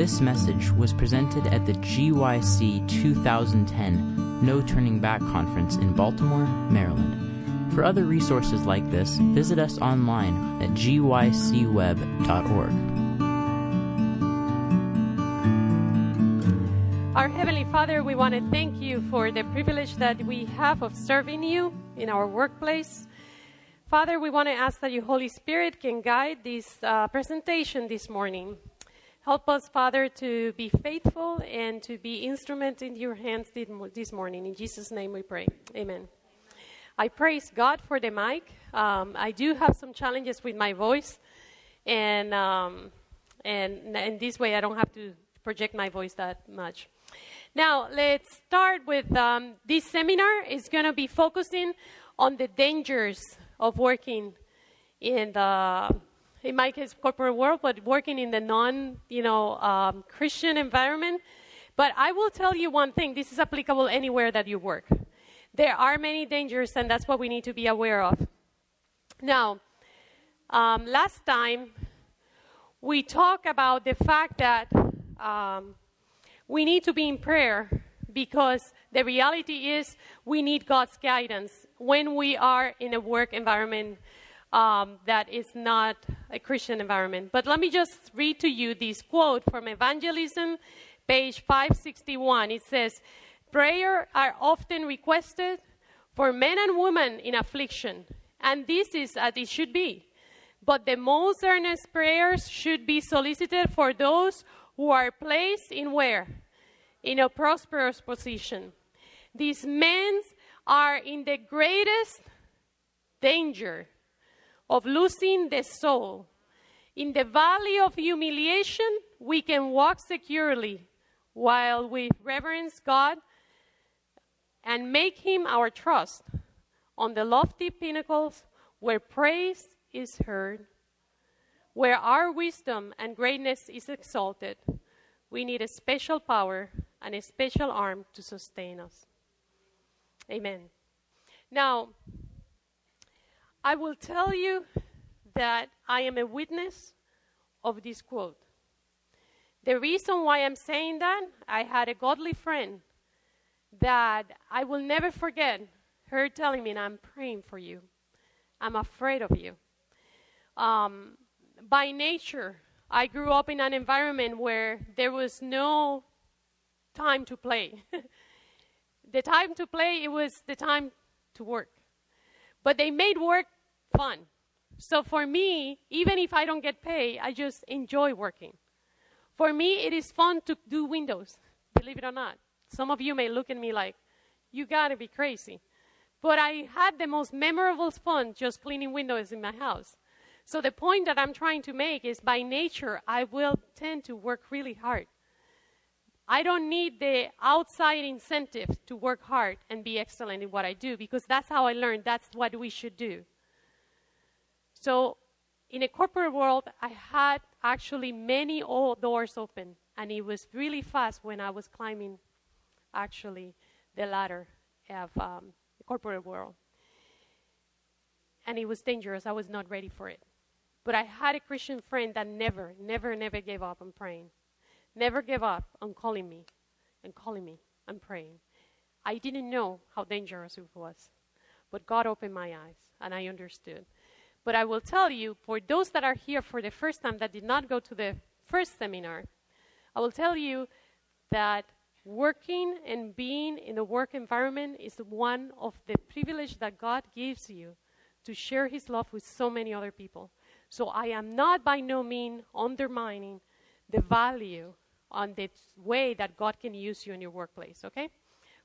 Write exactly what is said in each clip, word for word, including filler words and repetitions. This message was presented at the G Y C twenty ten No Turning Back Conference in Baltimore, Maryland. For other resources like this, visit us online at G Y C web dot org. Our Heavenly Father, we want to thank you for the privilege that we have of serving you in our workplace. Father, we want to ask that your Holy Spirit can guide this uh, presentation this morning. Help us, Father, to be faithful and to be instrument in your hands this morning. In Jesus' name we pray. Amen. I praise God for the mic. Um, I do have some challenges with my voice, and um, and in this way I don't have to project my voice that much. Now, let's start with um, this seminar is going to be focusing on the dangers of working in the, in my case, corporate world, but working in the non, you know, um, Christian environment. But I will tell you one thing. This is applicable anywhere that you work. There are many dangers, and that's what we need to be aware of. Now, um, last time, we talked about the fact that um, we need to be in prayer, because the reality is we need God's guidance when we are in a work environment um, that is not a Christian environment. But let me just read to you this quote from Evangelism, page five sixty-one. It says, "Prayer are often requested for men and women in affliction, and this is as it should be. But the most earnest prayers should be solicited for those who are placed in where? In a prosperous position. These men are in the greatest danger of losing the soul. In the valley of humiliation, we can walk securely while we reverence God and make him our trust on the lofty pinnacles where praise is heard. Where our wisdom and greatness is exalted, we need a special power and a special arm to sustain us." Amen. Now, I will tell you that I am a witness of this quote. The reason why I'm saying that, I had a godly friend that I will never forget her telling me, "I'm praying for you. I'm afraid of you." Um... By nature, I grew up in an environment where there was no time to play. The time to play, it was the time to work. But they made work fun. So for me, even if I don't get paid, I just enjoy working. For me, it is fun to do windows, believe it or not. Some of you may look at me like, you gotta be crazy. But I had the most memorable fun just cleaning windows in my house. So the point that I'm trying to make is, by nature, I will tend to work really hard. I don't need the outside incentive to work hard and be excellent in what I do, because that's how I learned that's what we should do. So in a corporate world, I had actually many old doors open, and it was really fast when I was climbing, actually, the ladder of um, the corporate world. And it was dangerous. I was not ready for it. But I had a Christian friend that never, never, never gave up on praying. Never gave up on calling me and calling me and praying. I didn't know how dangerous it was. But God opened my eyes and I understood. But I will tell you, for those that are here for the first time that did not go to the first seminar, I will tell you that working and being in a work environment is one of the privileges that God gives you to share his love with so many other people. So I am not by no means undermining the value on the way that God can use you in your workplace, okay?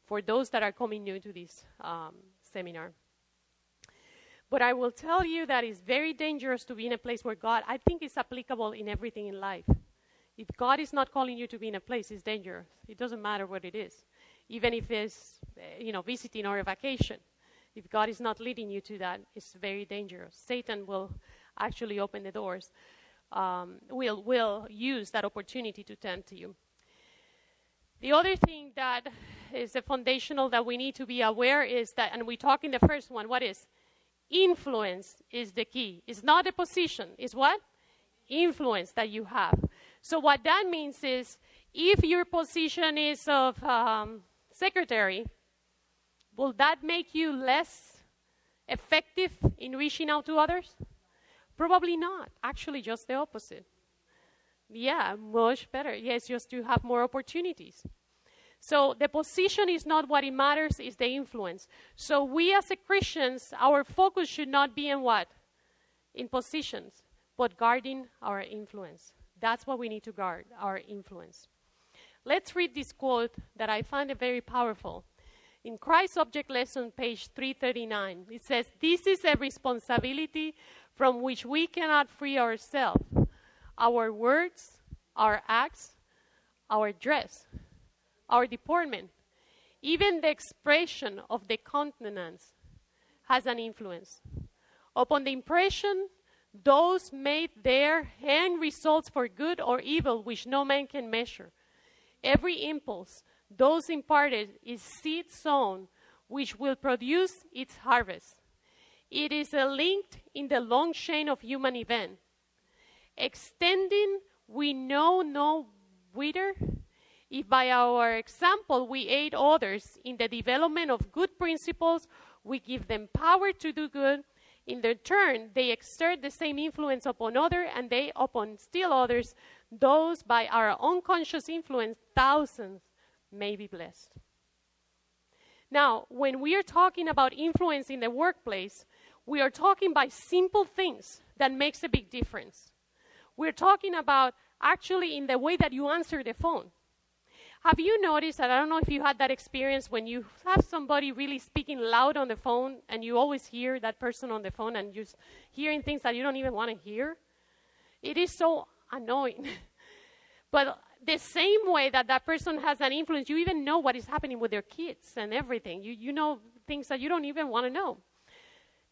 For those that are coming new to this um, seminar. But I will tell you that it's very dangerous to be in a place where God, I think it's applicable in everything in life. If God is not calling you to be in a place, it's dangerous. It doesn't matter what it is. Even if it's, you know, visiting or a vacation. If God is not leading you to that, it's very dangerous. Satan will actually open the doors, um, will will use that opportunity to tempt you. The other thing that is the foundational that we need to be aware is that, and we talk in the first one, what is? Influence is the key. It's not a position. It's what? Influence that you have. So what that means is, if your position is of um, secretary, will that make you less effective in reaching out to others? Probably not. Actually, just the opposite. Yeah, much better. Yes, just to have more opportunities. So the position is not what it matters, it's the influence. So we as a Christians, our focus should not be in what? In positions, but guarding our influence. That's what we need to guard, our influence. Let's read this quote that I found it very powerful. In Christ's Object Lesson, page three thirty-nine, it says, "This is a responsibility from which we cannot free ourselves. Our words, our acts, our dress, our deportment, even the expression of the countenance has an influence upon the impression those made there, and results for good or evil which no man can measure. Every impulse those imparted is seed sown, which will produce its harvest. It is a link in the long chain of human event, extending we know no whither. If by our example we aid others in the development of good principles, we give them power to do good. In their turn, they exert the same influence upon others, and they upon still others. Those by our unconscious influence, thousands may be blessed." Now, when we are talking about influence in the workplace, we are talking by simple things that makes a big difference. We're talking about actually in the way that you answer the phone. Have you noticed that, I don't know if you had that experience, when you have somebody really speaking loud on the phone and you always hear that person on the phone and you're hearing things that you don't even want to hear? It is so annoying. But the same way that that person has an influence, you even know what is happening with their kids and everything. You, you know things that you don't even want to know.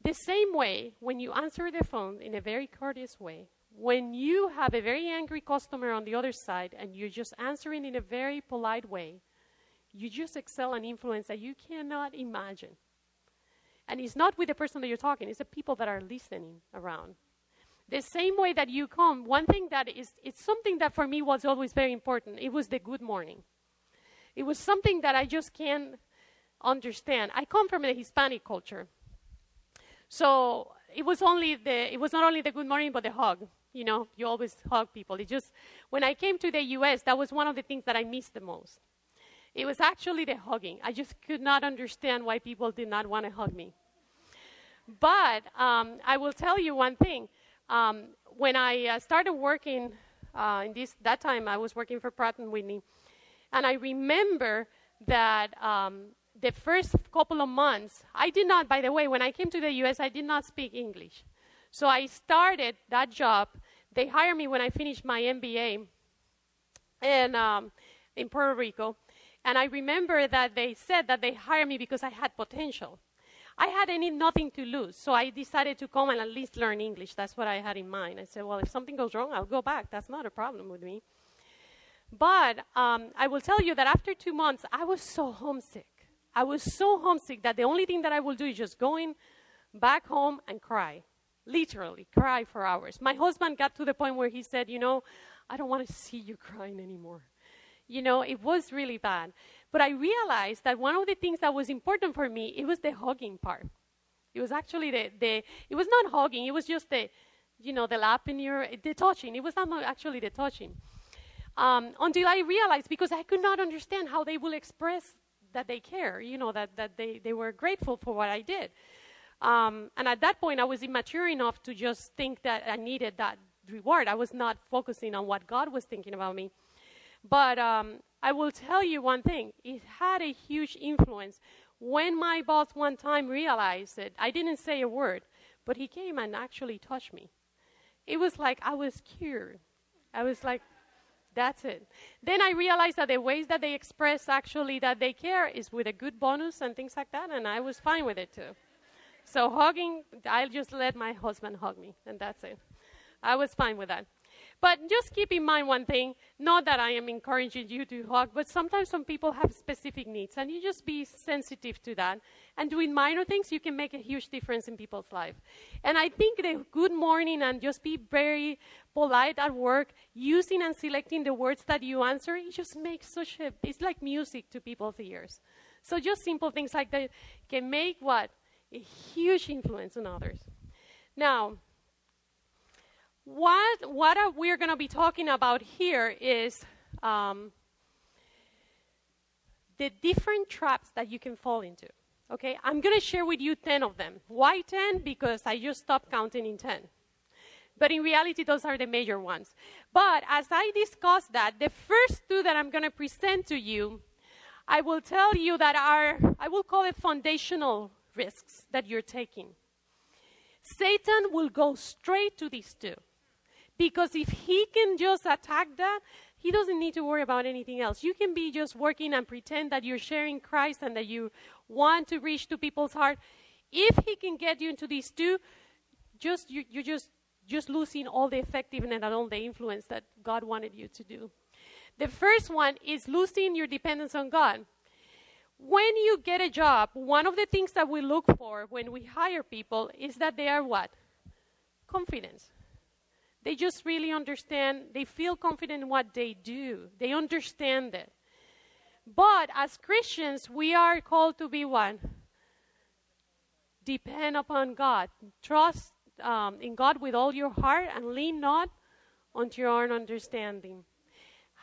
The same way, when you answer the phone in a very courteous way, when you have a very angry customer on the other side and you're just answering in a very polite way, you just excel an influence that you cannot imagine. And it's not with the person that you're talking, it's the people that are listening around. The same way that you come, one thing that is, it's something that for me was always very important, it was the good morning. It was something that I just can't understand. I come from the Hispanic culture. So it was only the, it was not only the good morning, but the hug. You know, you always hug people. It just, when I came to the U S, that was one of the things that I missed the most. It was actually the hugging. I just could not understand why people did not want to hug me. But um, I will tell you one thing. Um, when I uh, started working, uh, in this, that time I was working for Pratt and Whitney, and I remember that um, the first couple of months, I did not, by the way, when I came to the U S, I did not speak English. So I started that job. They hired me when I finished my M B A in, um, in Puerto Rico. And I remember that they said that they hired me because I had potential. I had any, nothing to lose. So I decided to come and at least learn English. That's what I had in mind. I said, well, if something goes wrong, I'll go back. That's not a problem with me. But um, I will tell you that after two months, I was so homesick. I was so homesick that the only thing that I will do is just going back home and cry. Literally, cry for hours. My husband got to the point where he said, you know, I don't want to see you crying anymore. You know, it was really bad. But I realized that one of the things that was important for me, it was the hugging part. It was actually the, the it was not hugging. It was just the, you know, the lap in your, the touching. It was not actually the touching. Um, until I realized, because I could not understand how they will express that they care, you know, that, that they, they were grateful for what I did. Um, and at that point, I was immature enough to just think that I needed that reward. I was not focusing on what God was thinking about me. But um, I will tell you one thing. It had a huge influence. When my boss one time realized it, I didn't say a word, but he came and actually touched me. It was like I was cured. I was like, that's it. Then I realized that the ways that they express actually that they care is with a good bonus and things like that, and I was fine with it too. So hugging, I just let my husband hug me, and that's it. I was fine with that. But just keep in mind one thing, not that I am encouraging you to hug, but sometimes some people have specific needs, and you just be sensitive to that. And doing minor things, you can make a huge difference in people's life. And I think the good morning and just be very polite at work, using and selecting the words that you answer, it just makes such a, it's like music to people's ears. So just simple things like that can make what? A huge influence on others. Now, What what are, we're going to be talking about here is um, the different traps that you can fall into. Okay, I'm going to share with you ten of them. Why ten? Because I just stopped counting in ten. But in reality, those are the major ones. But as I discuss that, the first two that I'm going to present to you, I will tell you that are, I will call it foundational risks that you're taking. Satan will go straight to these two. Because if he can just attack that, he doesn't need to worry about anything else. You can be just working and pretend that you're sharing Christ and that you want to reach to people's heart. If he can get you into these two, just you, you're just, just losing all the effectiveness and all the influence that God wanted you to do. The first one is losing your dependence on God. When you get a job, one of the things that we look for when we hire people is that they are what? Confident. They just really understand. They feel confident in what they do. They understand it. But as Christians, we are called to be what? Depend upon God. Trust um, in God with all your heart and lean not onto your own understanding.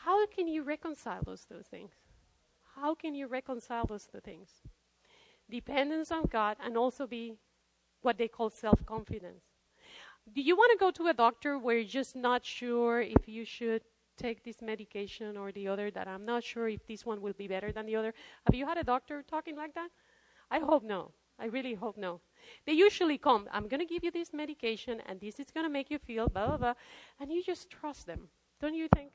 How can you reconcile those two things? How can you reconcile those two things? Dependence on God and also be what they call self-confidence. Do you want to go to a doctor where you're just not sure if you should take this medication or the other, that I'm not sure if this one will be better than the other? Have you had a doctor talking like that? I hope no. I really hope no. They usually come, I'm going to give you this medication and this is going to make you feel blah, blah, blah. And you just trust them. Don't you think?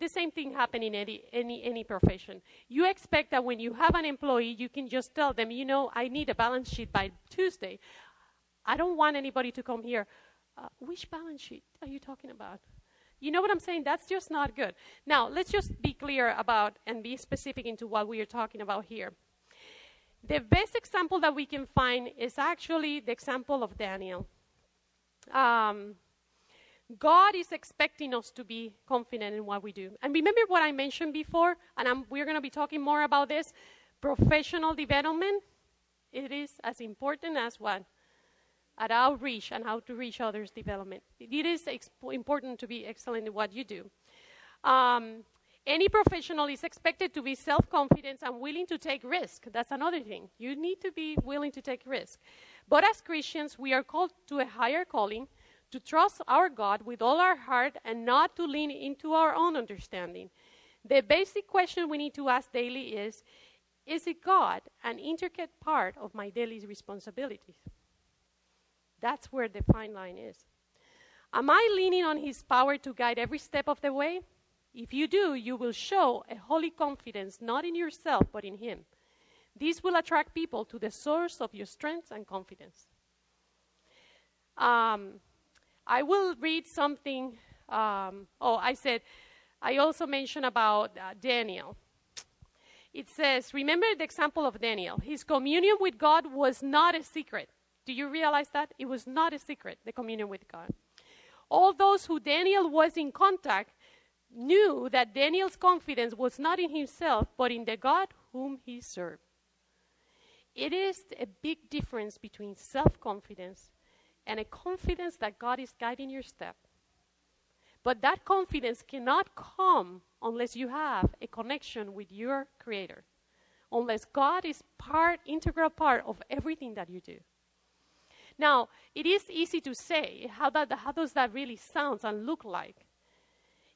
The same thing happens in any, any any profession. You expect that when you have an employee, you can just tell them, you know, I need a balance sheet by Tuesday. I don't want anybody to come here. Uh, which balance sheet are you talking about? You know what I'm saying? That's just not good. Now, let's just be clear about and be specific into what we are talking about here. The best example that we can find is actually the example of Daniel. Um... God is expecting us to be confident in what we do. And remember what I mentioned before, and I'm, we're going to be talking more about this, professional development, it is as important as what? At outreach and how to reach others development. It is exp- important to be excellent in what you do. Um, any professional is expected to be self-confident and willing to take risk. That's another thing. You need to be willing to take risk. But as Christians, we are called to a higher calling, to trust our God with all our heart and not to lean into our own understanding. The basic question we need to ask daily is, is it God an intricate part of my daily responsibilities? That's where the fine line is. Am I leaning on His power to guide every step of the way? If you do, you will show a holy confidence, not in yourself, but in Him. This will attract people to the source of your strength and confidence. Um... I will read something. Um, oh, I said, I also mentioned about uh, Daniel. It says, remember the example of Daniel. His communion with God was not a secret. Do you realize that? It was not a secret, the communion with God. All those who Daniel was in contact knew that Daniel's confidence was not in himself, but in the God whom he served. It is a big difference between self-confidence and a confidence that God is guiding your step. But that confidence cannot come unless you have a connection with your Creator, unless God is part, integral part of everything that you do. Now, it is easy to say, how, that, how does that really sound and look like?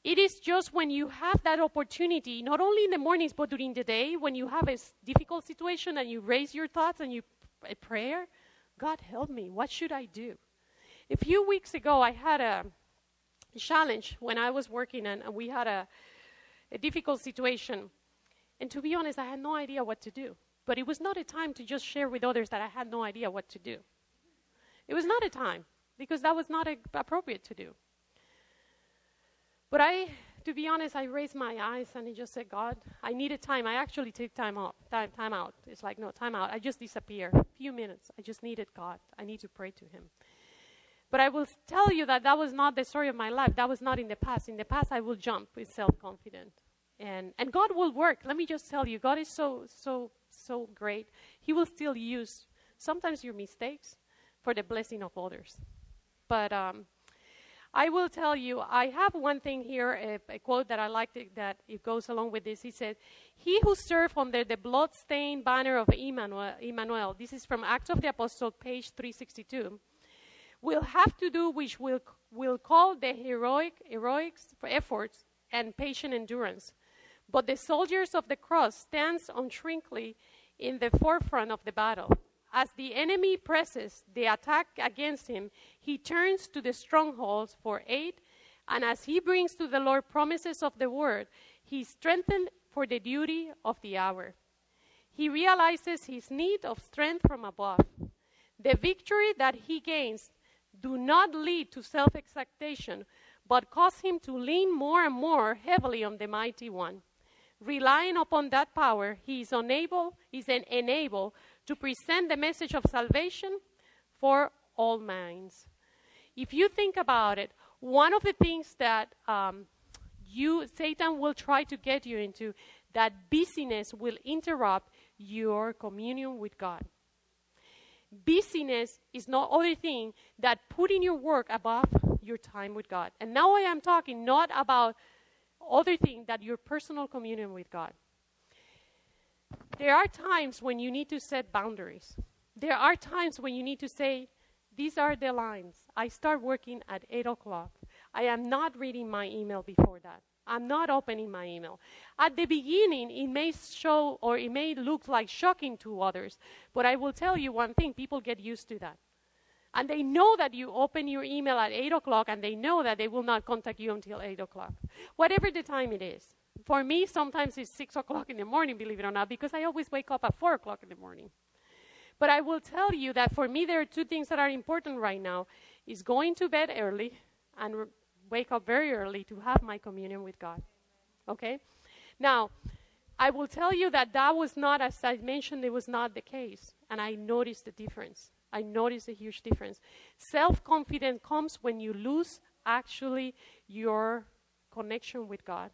It is just when you have that opportunity, not only in the mornings, but during the day, when you have a difficult situation and you raise your thoughts and you a prayer, God help me, what should I do? A few weeks ago, I had a challenge when I was working, and we had a, a difficult situation. And to be honest, I had no idea what to do. But it was not a time to just share with others that I had no idea what to do. It was not a time, because that was not a, appropriate to do. But I, to be honest, I raised my eyes and I just said, God, I needed time. I actually took time out. Time, time out. It's like, no, time out. I just disappear. A few minutes. I just needed God. I need to pray to him. But I will tell you that that was not the story of my life. That was not in the past. In the past, I will jump with self-confidence. And and God will work. Let me just tell you, God is so, so, so great. He will still use sometimes your mistakes for the blessing of others. But um, I will tell you, I have one thing here, a, a quote that I like to, that it goes along with this. He said, he who served under the blood-stained banner of Emmanuel, Emmanuel, this is from Acts of the Apostles, page three sixty-two, will have to do which will will call the heroic heroics for efforts and patient endurance. But the soldiers of the cross stands unshrinkly in the forefront of the battle. As the enemy presses the attack against him, he turns to the strongholds for aid, and as he brings to the Lord promises of the word, he is strengthened for the duty of the hour. He realizes his need of strength from above. The victory that he gains do not lead to self-exaltation, but cause him to lean more and more heavily on the mighty one. Relying upon that power, he is unable, is en- enabled to present the message of salvation for all minds. If you think about it, one of the things that um, you, Satan will try to get you into, that busyness will interrupt your communion with God. Busyness is not only thing that putting your work above your time with God. And now I am talking not about other thing that your personal communion with God. There are times when you need to set boundaries. There are times when you need to say, these are the lines. I start working at eight o'clock. I am not reading my email before that. I'm not opening my email. At the beginning, it may show or it may look like shocking to others, but I will tell you one thing, people get used to that. And they know that you open your email at eight o'clock, and they know that they will not contact you until eight o'clock, whatever the time it is. For me, sometimes it's six o'clock in the morning, believe it or not, because I always wake up at four o'clock in the morning. But I will tell you that for me, there are two things that are important right now, is going to bed early and re- wake up very early to have my communion with God. Okay? Now, I will tell you that that was not, as I mentioned, it was not the case. And I noticed the difference. I noticed a huge difference. Self-confidence comes when you lose, actually, your connection with God.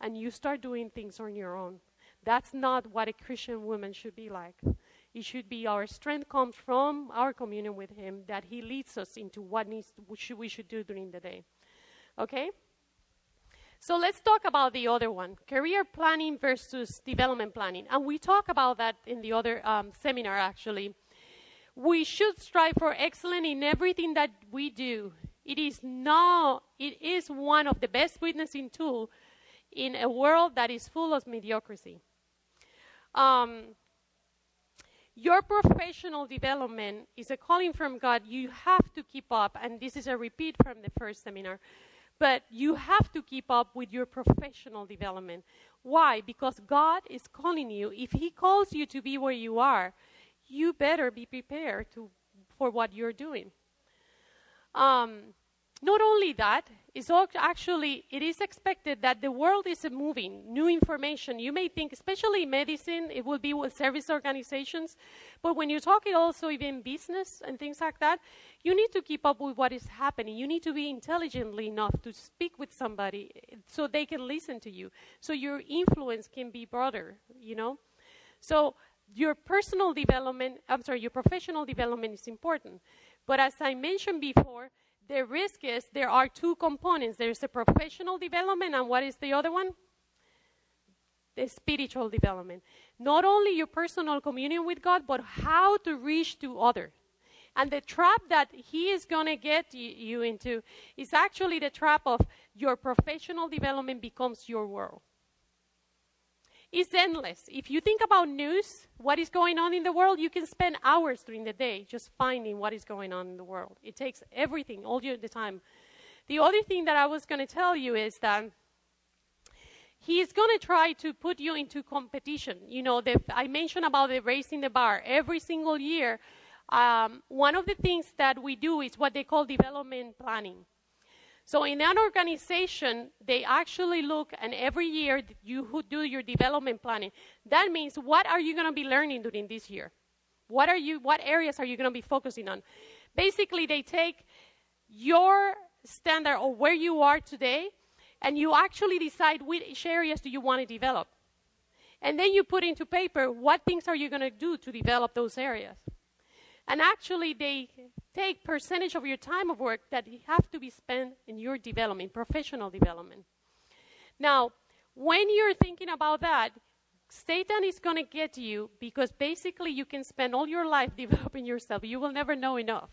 And you start doing things on your own. That's not what a Christian woman should be like. It should be our strength comes from our communion with him, that he leads us into what needs to, we should do during the day. Okay? So let's talk about the other one, career planning versus development planning. And we talk about that in the other um, seminar, actually. We should strive for excellence in everything that we do. It is now, it is one of the best witnessing tools in a world that is full of mediocrity. Um, Your professional development is a calling from God. You have to keep up, and this is a repeat from the first seminar, but you have to keep up with your professional development. Why? Because God is calling you. If he calls you to be where you are, you better be prepared to, for what you're doing. Um, not only that, it's actually, it is expected that the world is moving, new information. You may think, especially medicine, it will be with service organizations. But when you're talking also even business and things like that, you need to keep up with what is happening. You need to be intelligently enough to speak with somebody so they can listen to you. So your influence can be broader, you know. So your personal development, I'm sorry, your professional development is important. But as I mentioned before, the risk is there are two components. There's the professional development, and what is the other one? The spiritual development. Not only your personal communion with God, but how to reach to others. And the trap that he is going to get you into is actually the trap of your professional development becomes your world. It's endless. If you think about news, what is going on in the world, you can spend hours during the day just finding what is going on in the world. It takes everything, all the time. The other thing that I was going to tell you is that he is going to try to put you into competition. You know, the, I mentioned about the raising the bar. Every single year, um, one of the things that we do is what they call development planning. So in an organization, they actually look, and every year you who do your development planning. That means, what are you going to be learning during this year? What are you? What areas are you going to be focusing on? Basically, they take your standard of where you are today, and you actually decide which areas do you want to develop. And then you put into paper what things are you going to do to develop those areas. And actually, they take percentage of your time of work that you have to be spent in your development, professional development. Now, when you're thinking about that, Satan is going to get you, because basically you can spend all your life developing yourself. You will never know enough.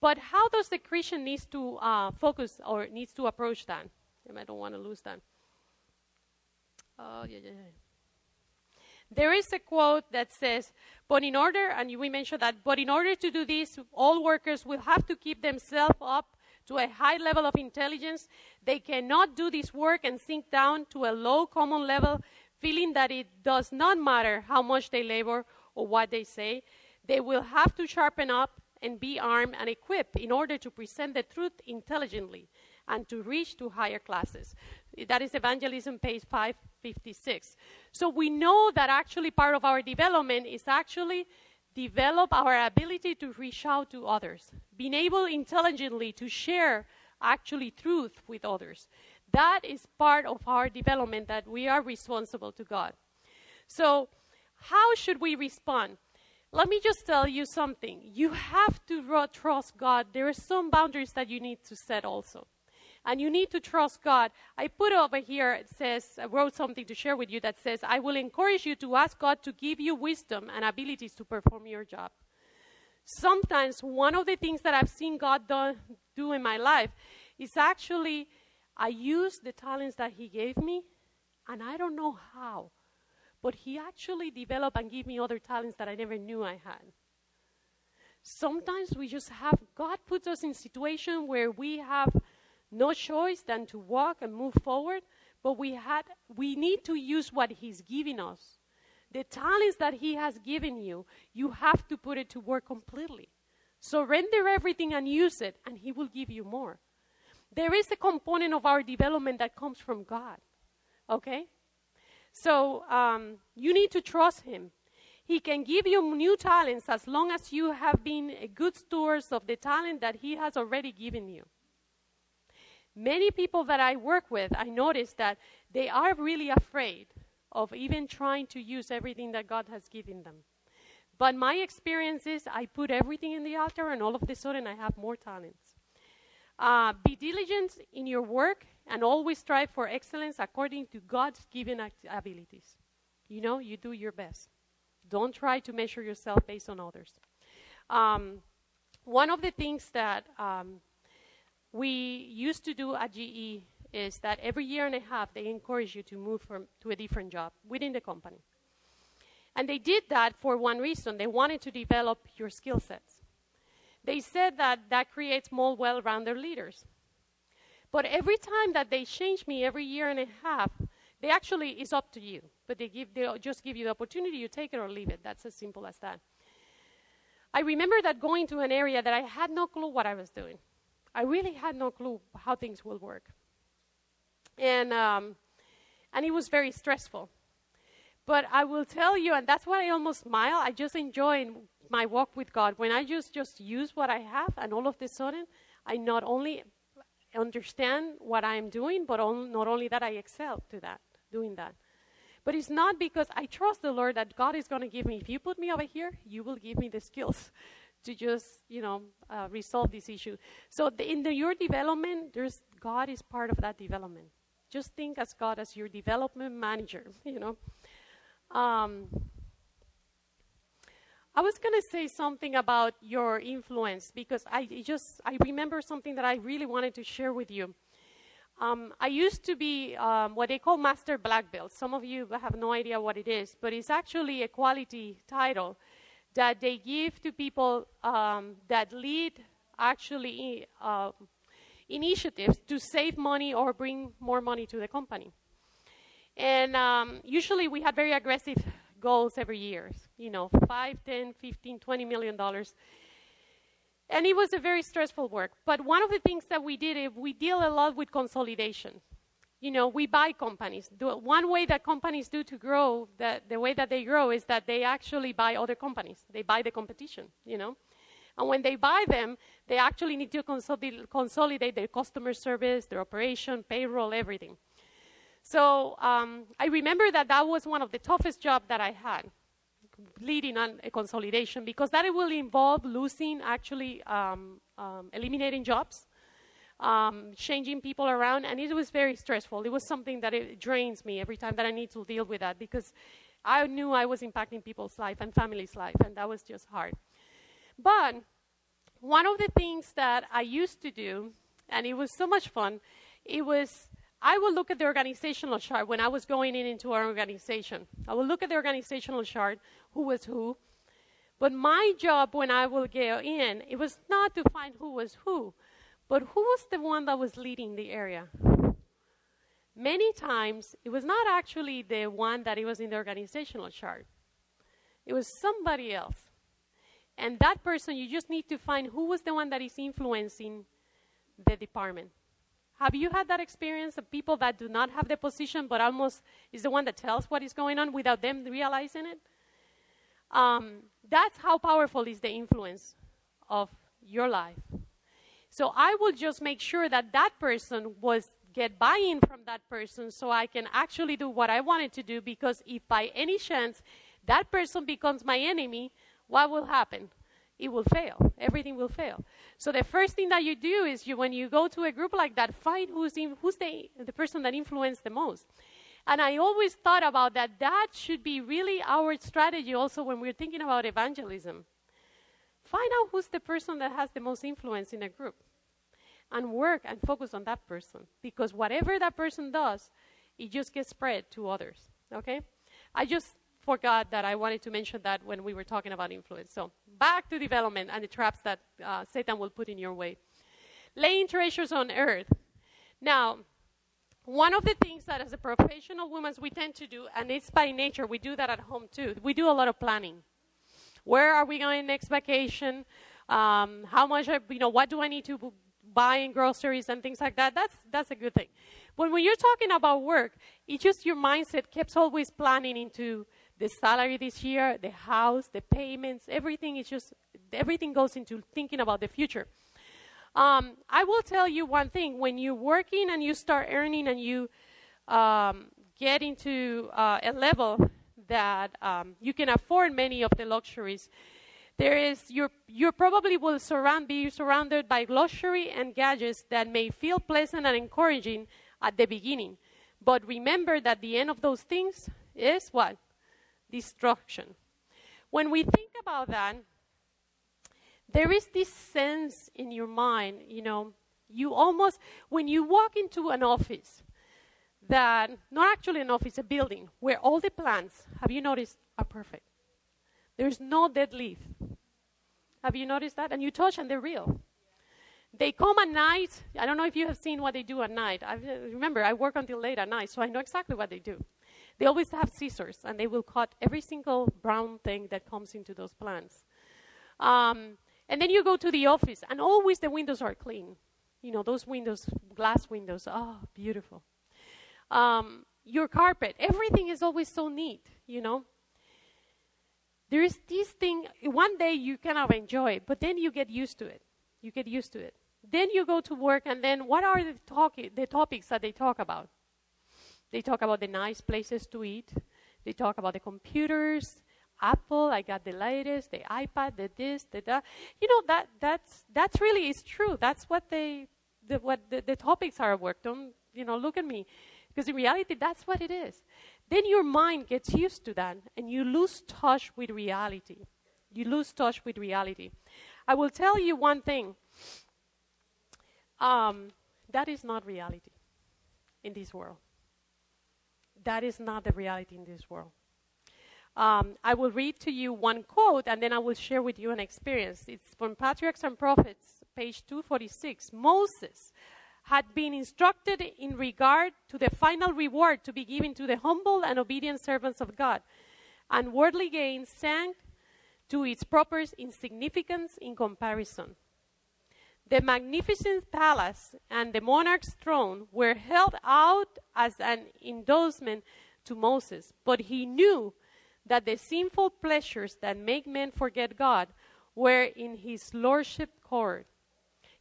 But how does the Christian needs to uh, focus or needs to approach that? And I don't want to lose that. Oh, yeah, yeah, yeah. There is a quote that says, but in order, and we mentioned that, but in order to do this, all workers will have to keep themselves up to a high level of intelligence. They cannot do this work and sink down to a low common level, feeling that it does not matter how much they labor or what they say. They will have to sharpen up and be armed and equipped in order to present the truth intelligently and to reach to higher classes. That is Evangelism, page five fifty-six. So we know that actually part of our development is actually develop our ability to reach out to others, being able intelligently to share actually truth with others. That is part of our development that we are responsible to God. So how should we respond? Let me just tell you something. You have to trust God. There are some boundaries that you need to set also. And you need to trust God. I put over here, it says, I wrote something to share with you that says, I will encourage you to ask God to give you wisdom and abilities to perform your job. Sometimes one of the things that I've seen God do, do in my life is actually I use the talents that he gave me, and I don't know how, but he actually developed and gave me other talents that I never knew I had. Sometimes we just have, God puts us in situations where we have no choice than to walk and move forward, but we had we need to use what he's giving us. The talents that he has given you, you have to put it to work completely. Surrender everything and use it, and he will give you more. There is a component of our development that comes from God, okay? So um, you need to trust him. He can give you new talents as long as you have been a good steward of the talent that he has already given you. Many people that I work with, I notice that they are really afraid of even trying to use everything that God has given them. But my experience is I put everything in the altar, and all of a sudden I have more talents. Uh, be diligent in your work and always strive for excellence according to God's given abilities. You know, you do your best. Don't try to measure yourself based on others. Um, one of the things that... Um, we used to do at G E is that every year and a half they encourage you to move from, to a different job within the company. And they did that for one reason. They wanted to develop your skill sets. They said that that creates more well-rounded leaders. But every time that they change me every year and a half, they actually, it's up to you. But they give, they just give you the opportunity, you take it or leave it. That's as simple as that. I remember that going to an area that I had no clue what I was doing. I really had no clue how things will work. And um, and it was very stressful. But I will tell you, and that's why I almost smile, I just enjoy my walk with God. When I just, just use what I have, and all of a sudden, I not only understand what I am doing, but on, not only that, I excel to that, doing that. But it's not because I trust the Lord that God is going to give me. If you put me over here, you will give me the skills to just, you know, uh, resolve this issue. So the, in the, your development, there's God is part of that development. Just think as God as your development manager, you know. Um, I was going to say something about your influence because I just, I remember something that I really wanted to share with you. Um, I used to be um, what they call Master Black Belt. Some of you have no idea what it is, but it's actually a quality title that they give to people um, that lead actually uh, initiatives to save money or bring more money to the company. And um, usually we had very aggressive goals every year, you know, five, ten, fifteen, twenty million dollars. And it was a very stressful work. But one of the things that we did is we deal a lot with consolidation. You know, we buy companies. One way that companies do to grow, that the way that they grow is that they actually buy other companies. They buy the competition, you know. And when they buy them, they actually need to consolidate their customer service, their operation, payroll, everything. So um, I remember that that was one of the toughest jobs that I had, leading on a consolidation, because that it will involve losing, actually um, um, eliminating jobs, um, changing people around, and it was very stressful. It was something that it drains me every time that I need to deal with that, because I knew I was impacting people's life and families' life, and that was just hard. But one of the things that I used to do, and it was so much fun, it was I would look at the organizational chart when I was going in into our organization. I would look at the organizational chart, who was who. But my job when I would go in, it was not to find who was who, but who was the one that was leading the area. Many times, it was not actually the one that it was in the organizational chart. It was somebody else. And that person, you just need to find who was the one that is influencing the department. Have you had that experience of people that do not have the position, but almost is the one that tells what is going on without them realizing it? Um, that's how powerful is the influence of your life. So I will just make sure that that person was get buy-in from that person so I can actually do what I wanted to do, because if by any chance that person becomes my enemy, what will happen? It will fail. Everything will fail. So the first thing that you do is you, when you go to a group like that, find who's, in, who's the, the person that influenced the most. And I always thought about that. That should be really our strategy also when we're thinking about evangelism. Find out who's the person that has the most influence in a group. And work and focus on that person. Because whatever that person does, it just gets spread to others. Okay? I just... forgot that I wanted to mention that when we were talking about influence. So back to development and the traps that uh, Satan will put in your way. Laying treasures on earth. Now, one of the things that as a professional woman we tend to do, and it's by nature, we do that at home too. We do a lot of planning. Where are we going next vacation? Um, how much, I, you know, what do I need to buy in groceries and things like that? That's, that's a good thing. But when you're talking about work, it's just your mindset keeps always planning into the salary this year, the house, the payments, everything is just, everything goes into thinking about the future. Um, I will tell you one thing. When you're working and you start earning and you um, get into uh, a level that um, you can afford many of the luxuries, there is, you're, you probably will surround, be surrounded by luxury and gadgets that may feel pleasant and encouraging at the beginning. But remember that the end of those things is what? Destruction. When we think about that, there is this sense in your mind, you know, you almost, when you walk into an office, that, not actually an office, a building, where all the plants, have you noticed, are perfect. There's no dead leaf. Have you noticed that? And you touch and they're real. They come at night. I don't know if you have seen what they do at night. I, remember, I work until late at night, so I know exactly what they do. They always have scissors, and they will cut every single brown thing that comes into those plants. Um, and then you go to the office, and always the windows are clean. You know, those windows, glass windows, oh, beautiful. Um, your carpet, everything is always so neat, you know. There is this thing, one day you cannot enjoy it, but then you get used to it. You get used to it. Then you go to work, and then what are the, talk- the topics that they talk about? They talk about the nice places to eat. They talk about the computers, Apple, I got the latest, the iPad, the this, the that. You know, that that's that's really is true. That's what they the, what the, the topics are at work. Don't, you know, look at me. Because in reality, that's what it is. Then your mind gets used to that, and you lose touch with reality. You lose touch with reality. I will tell you one thing. Um, that is not reality in this world. That is not the reality in this world. Um, I will read to you one quote, and then I will share with you an experience. It's from Patriarchs and Prophets, page two forty-six. Moses had been instructed in regard to the final reward to be given to the humble and obedient servants of God. And worldly gain sank to its proper insignificance in comparison. The magnificent palace and the monarch's throne were held out as an endorsement to Moses, but he knew that the sinful pleasures that make men forget God were in his lordship court.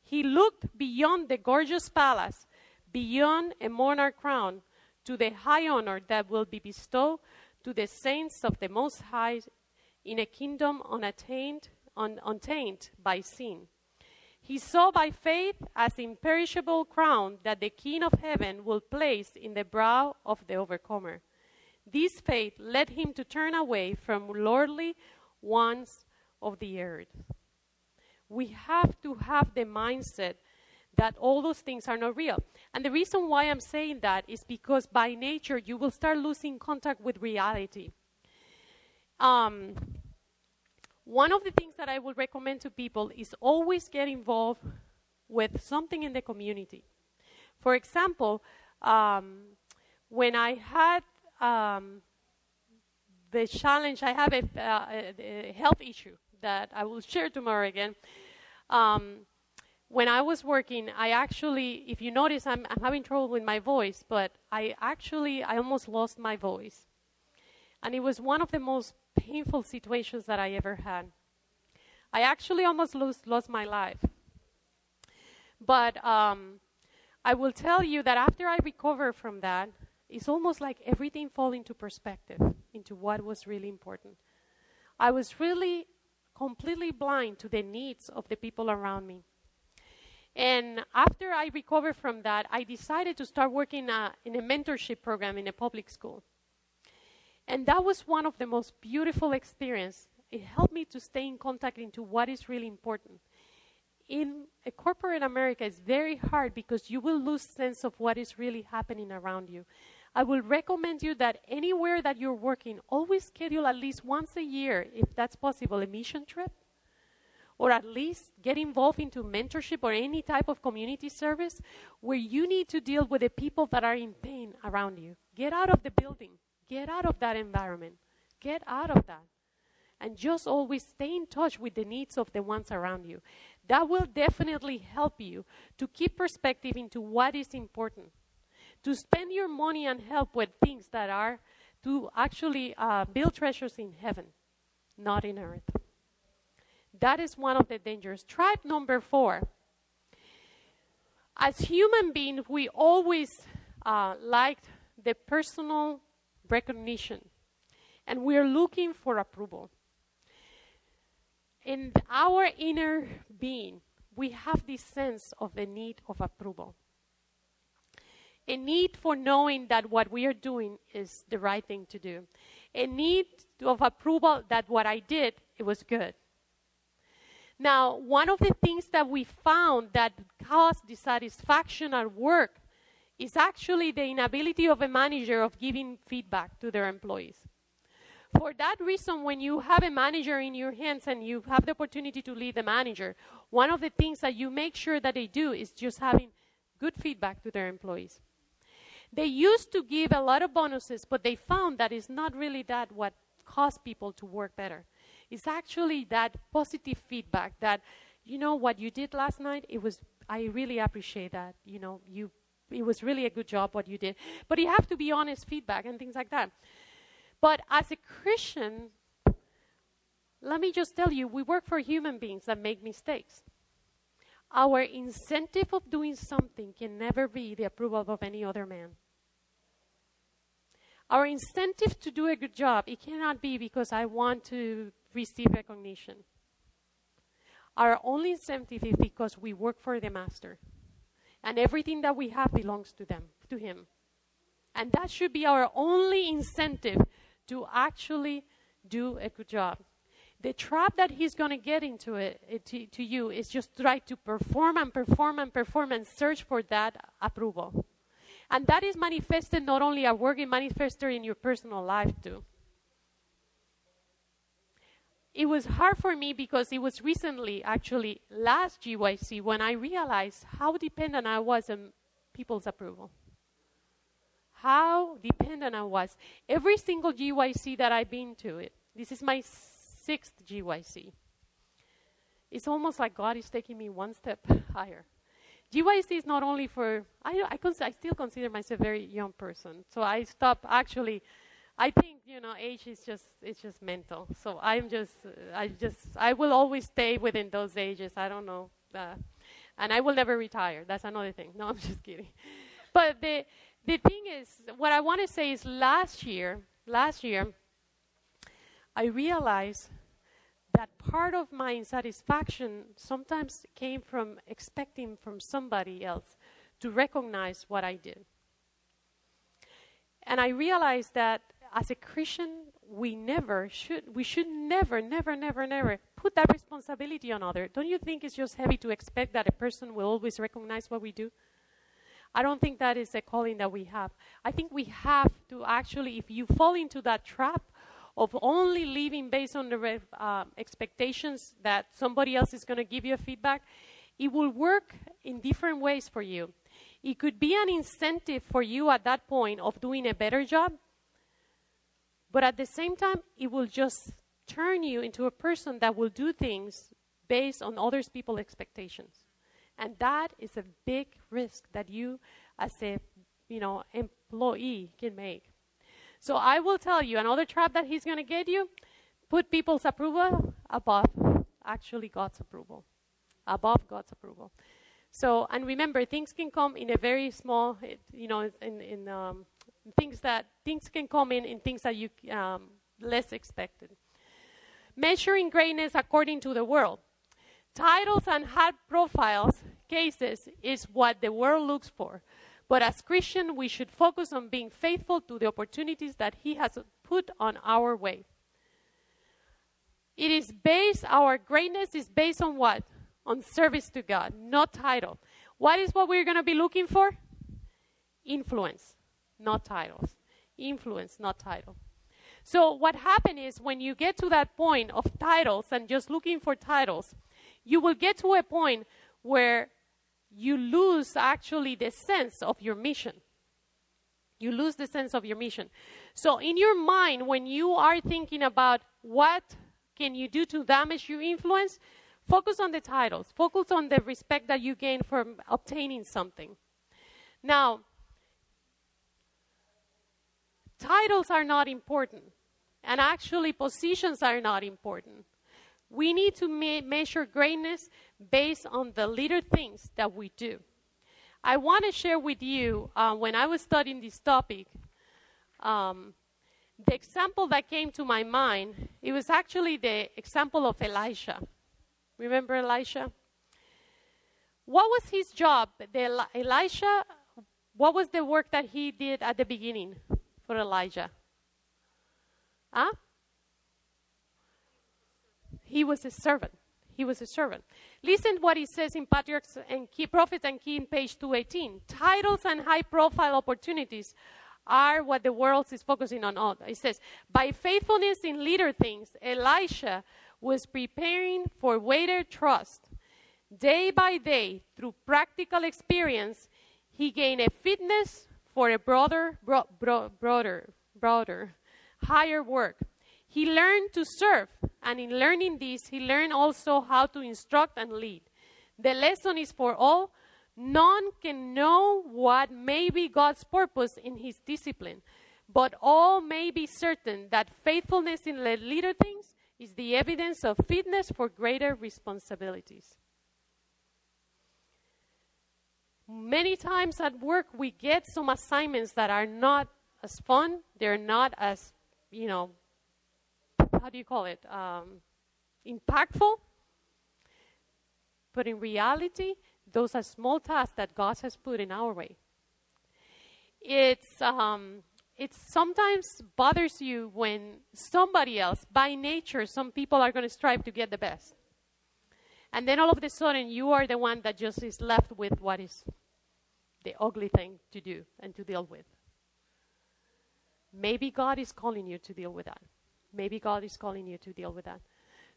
He looked beyond the gorgeous palace, beyond a monarch crown, to the high honor that will be bestowed to the saints of the Most High in a kingdom unattained, un- untainted by sin. He saw by faith as the imperishable crown that the King of Heaven will place in the brow of the overcomer. This faith led him to turn away from lordly wants of the earth. We have to have the mindset that all those things are not real. And the reason why I'm saying that is because by nature you will start losing contact with reality. Um... One of the things that I would recommend to people is always get involved with something in the community. For example, um, when I had um, the challenge, I have a, uh, a health issue that I will share tomorrow again. Um, when I was working, I actually, if you notice, I'm, I'm having trouble with my voice, but I actually, I almost lost my voice. And it was one of the most painful situations that I ever had. I actually almost lose, lost my life. But um, I will tell you that after I recovered from that, it's almost like everything fell into perspective, into what was really important. I was really completely blind to the needs of the people around me. And after I recovered from that, I decided to start working uh, in a mentorship program in a public school. And that was one of the most beautiful experiences. It helped me to stay in contact into what is really important. In a corporate America, it's very hard because you will lose sense of what is really happening around you. I will recommend you that anywhere that you're working, always schedule at least once a year, if that's possible, a mission trip, or at least get involved into mentorship or any type of community service where you need to deal with the people that are in pain around you. Get out of the building. Get out of that environment. Get out of that. And just always stay in touch with the needs of the ones around you. That will definitely help you to keep perspective into what is important. To spend your money and help with things that are to actually uh, build treasures in heaven, not in earth. That is one of the dangers. Tribe number four. As human beings, we always uh, liked the personal recognition, and we're looking for approval. In our inner being, we have this sense of the need of approval, a need for knowing that what we are doing is the right thing to do, a need of approval that what I did, it was good. Now, one of the things that we found that caused dissatisfaction at work is actually the inability of a manager of giving feedback to their employees. For that reason, when you have a manager in your hands and you have the opportunity to lead the manager, one of the things that you make sure that they do is just having good feedback to their employees. They used to give a lot of bonuses, but they found that it's not really that what caused people to work better. It's actually that positive feedback that, you know, what you did last night, it was, I really appreciate that, you know, you it was really a good job what you did. But you have to be honest feedback and things like that. But as a Christian, let me just tell you, we work for human beings that make mistakes. Our incentive of doing something can never be the approval of any other man. Our incentive to do a good job, it cannot be because I want to receive recognition. Our only incentive is because we work for the master. And everything that we have belongs to them, to him. And that should be our only incentive to actually do a good job. The trap that he's going to get into it, it to, to you is just try to perform and perform and perform and search for that approval. And that is manifested not only at work, it manifested in your personal life too. It was hard for me because it was recently, actually, last G Y C, when I realized how dependent I was on people's approval. How dependent I was. Every single G Y C that I've been to, it, this is my sixth G Y C. it's almost like God is taking me one step higher. G Y C is not only for, I, I, cons- I still consider myself a very young person. So I stop actually, I think, you know, age is just, it's just mental. So I'm just, I just, I will always stay within those ages. I don't know. Uh, and I will never retire. That's another thing. No, I'm just kidding. But the, the thing is, what I want to say is last year, last year, I realized that part of my insatisfaction sometimes came from expecting from somebody else to recognize what I did. And I realized that as a Christian, we never should, we should never, never, never, never put that responsibility on others. Don't you think it's just heavy to expect that a person will always recognize what we do? I don't think that is a calling that we have. I think we have to actually, if you fall into that trap of only living based on the re- uh, expectations that somebody else is going to give you a feedback, it will work in different ways for you. It could be an incentive for you at that point of doing a better job, but at the same time, it will just turn you into a person that will do things based on other people's expectations. And that is a big risk that you as a, you know, employee can make. So I will tell you, another trap that he's going to get you, put people's approval above actually God's approval, above God's approval. So, and remember, things can come in a very small, you know, in, in um, things that, things can come in, in things that you um, less expected. Measuring greatness according to the world. Titles and high profiles cases is what the world looks for. But as Christians, we should focus on being faithful to the opportunities that He has put on our way. It is based, our greatness is based on what? On service to God, not title. What is what we're going to be looking for? Influence, not titles. Influence, not title. So what happens is when you get to that point of titles and just looking for titles, you will get to a point where you lose actually the sense of your mission. You lose the sense of your mission. So in your mind, when you are thinking about what can you do to damage your influence, focus on the titles. Focus on the respect that you gain from obtaining something. Now, titles are not important. And actually, positions are not important. We need to me- measure greatness based on the little things that we do. I want to share with you, uh, when I was studying this topic, um, the example that came to my mind, it was actually the example of Elisha. Remember Elisha? What was his job? The Eli- Elisha, what was the work that he did at the beginning for Elijah? Huh? He was a servant. He was a servant. Listen to what he says in Patriarchs and Key, Prophets and Kings, page two eighteen. Titles and high-profile opportunities are what the world is focusing on. It says, by faithfulness in little things, Elisha was preparing for greater trust. Day by day, through practical experience, he gained a fitness for a broader, bro- bro- broader, broader, higher work. He learned to serve, and in learning this, he learned also how to instruct and lead. The lesson is for all. None can know what may be God's purpose in his discipline, but all may be certain that faithfulness in little things is the evidence of fitness for greater responsibilities. Many times at work, we get some assignments that are not as fun. They're not as, you know, how do you call it, um, impactful. But in reality, those are small tasks that God has put in our way. It's, um, it sometimes bothers you when somebody else, by nature, some people are going to strive to get the best. And then all of a sudden, you are the one that just is left with what is the ugly thing to do and to deal with. Maybe God is calling you to deal with that. Maybe God is calling you to deal with that.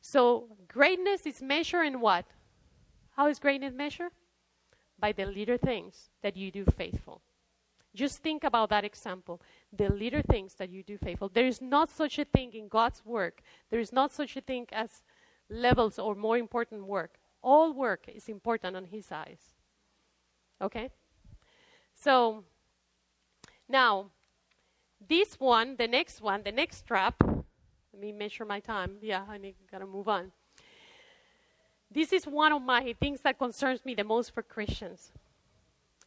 So greatness is measured in what? How is greatness measured? By the little things that you do faithful. Just think about that example. The little things that you do faithful. There is not such a thing in God's work. There is not such a thing as levels or more important work. All work is important in his eyes. Okay? So, now, this one, the next one, the next trap. Let me measure my time. Yeah, I need, gotta move on. This is one of my things that concerns me the most for Christians.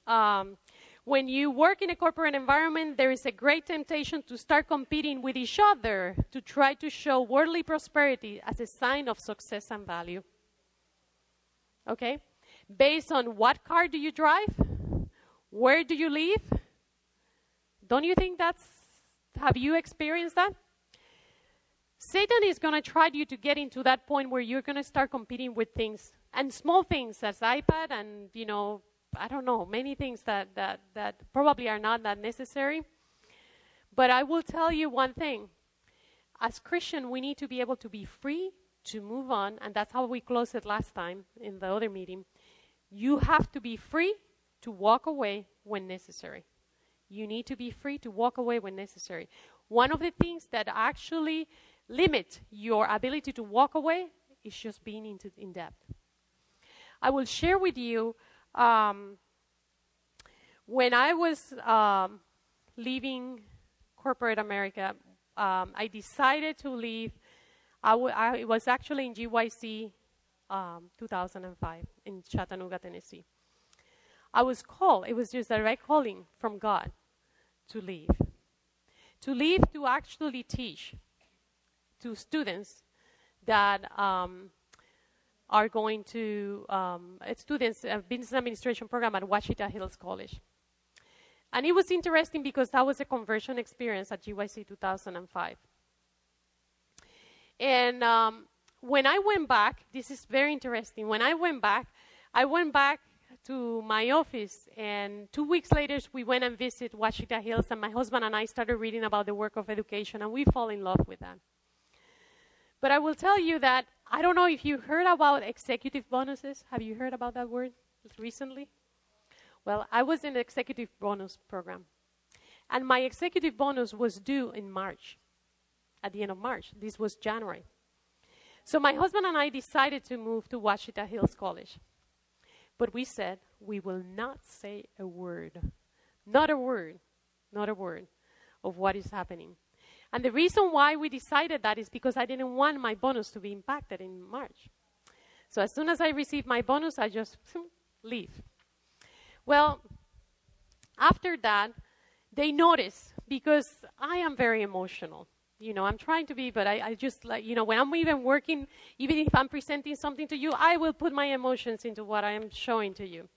Um, when you work in a corporate environment, there is a great temptation to start competing with each other to try to show worldly prosperity as a sign of success and value. Okay? Based on what car do you drive? Where do you live? Don't you think that's, have you experienced that? Satan is going to try you to get into that point where you're going to start competing with things and small things as iPad and, you know, I don't know, many things that, that, that probably are not that necessary. But I will tell you one thing. As Christian, we need to be able to be free to move on, and that's how we closed it last time in the other meeting. You have to be free to walk away when necessary. You need to be free to walk away when necessary. One of the things that actually limit your ability to walk away is just being into, in debt. I will share with you, um, when I was um, leaving corporate America, um, I decided to leave. I, w- I was actually in G Y C um, two thousand five in Chattanooga, Tennessee. I was called. It was just a direct calling from God to leave. To leave to actually teach to students that um, are going to um, students uh, business administration program at Ouachita Hills College. And it was interesting because that was a conversion experience at G Y C two thousand five. And um, when I went back, this is very interesting. When I went back, I went back to my office, and two weeks later we went and visited Ouachita Hills, and my husband and I started reading about the work of education, and we fall in love with that. But I will tell you that, I don't know if you heard about executive bonuses. Have you heard about that word recently? Well, I was in the executive bonus program. And my executive bonus was due in March, at the end of March. This was January. So my husband and I decided to move to Ouachita Hills College. But we said, we will not say a word. Not a word. Not a word of what is happening. And the reason why we decided that is because I didn't want my bonus to be impacted in March. So as soon as I received my bonus, I just leave. Well, after that, they noticed, because I am very emotional. You know, I'm trying to be, but I, I just, like, you know, when I'm even working, even if I'm presenting something to you, I will put my emotions into what I am showing to you.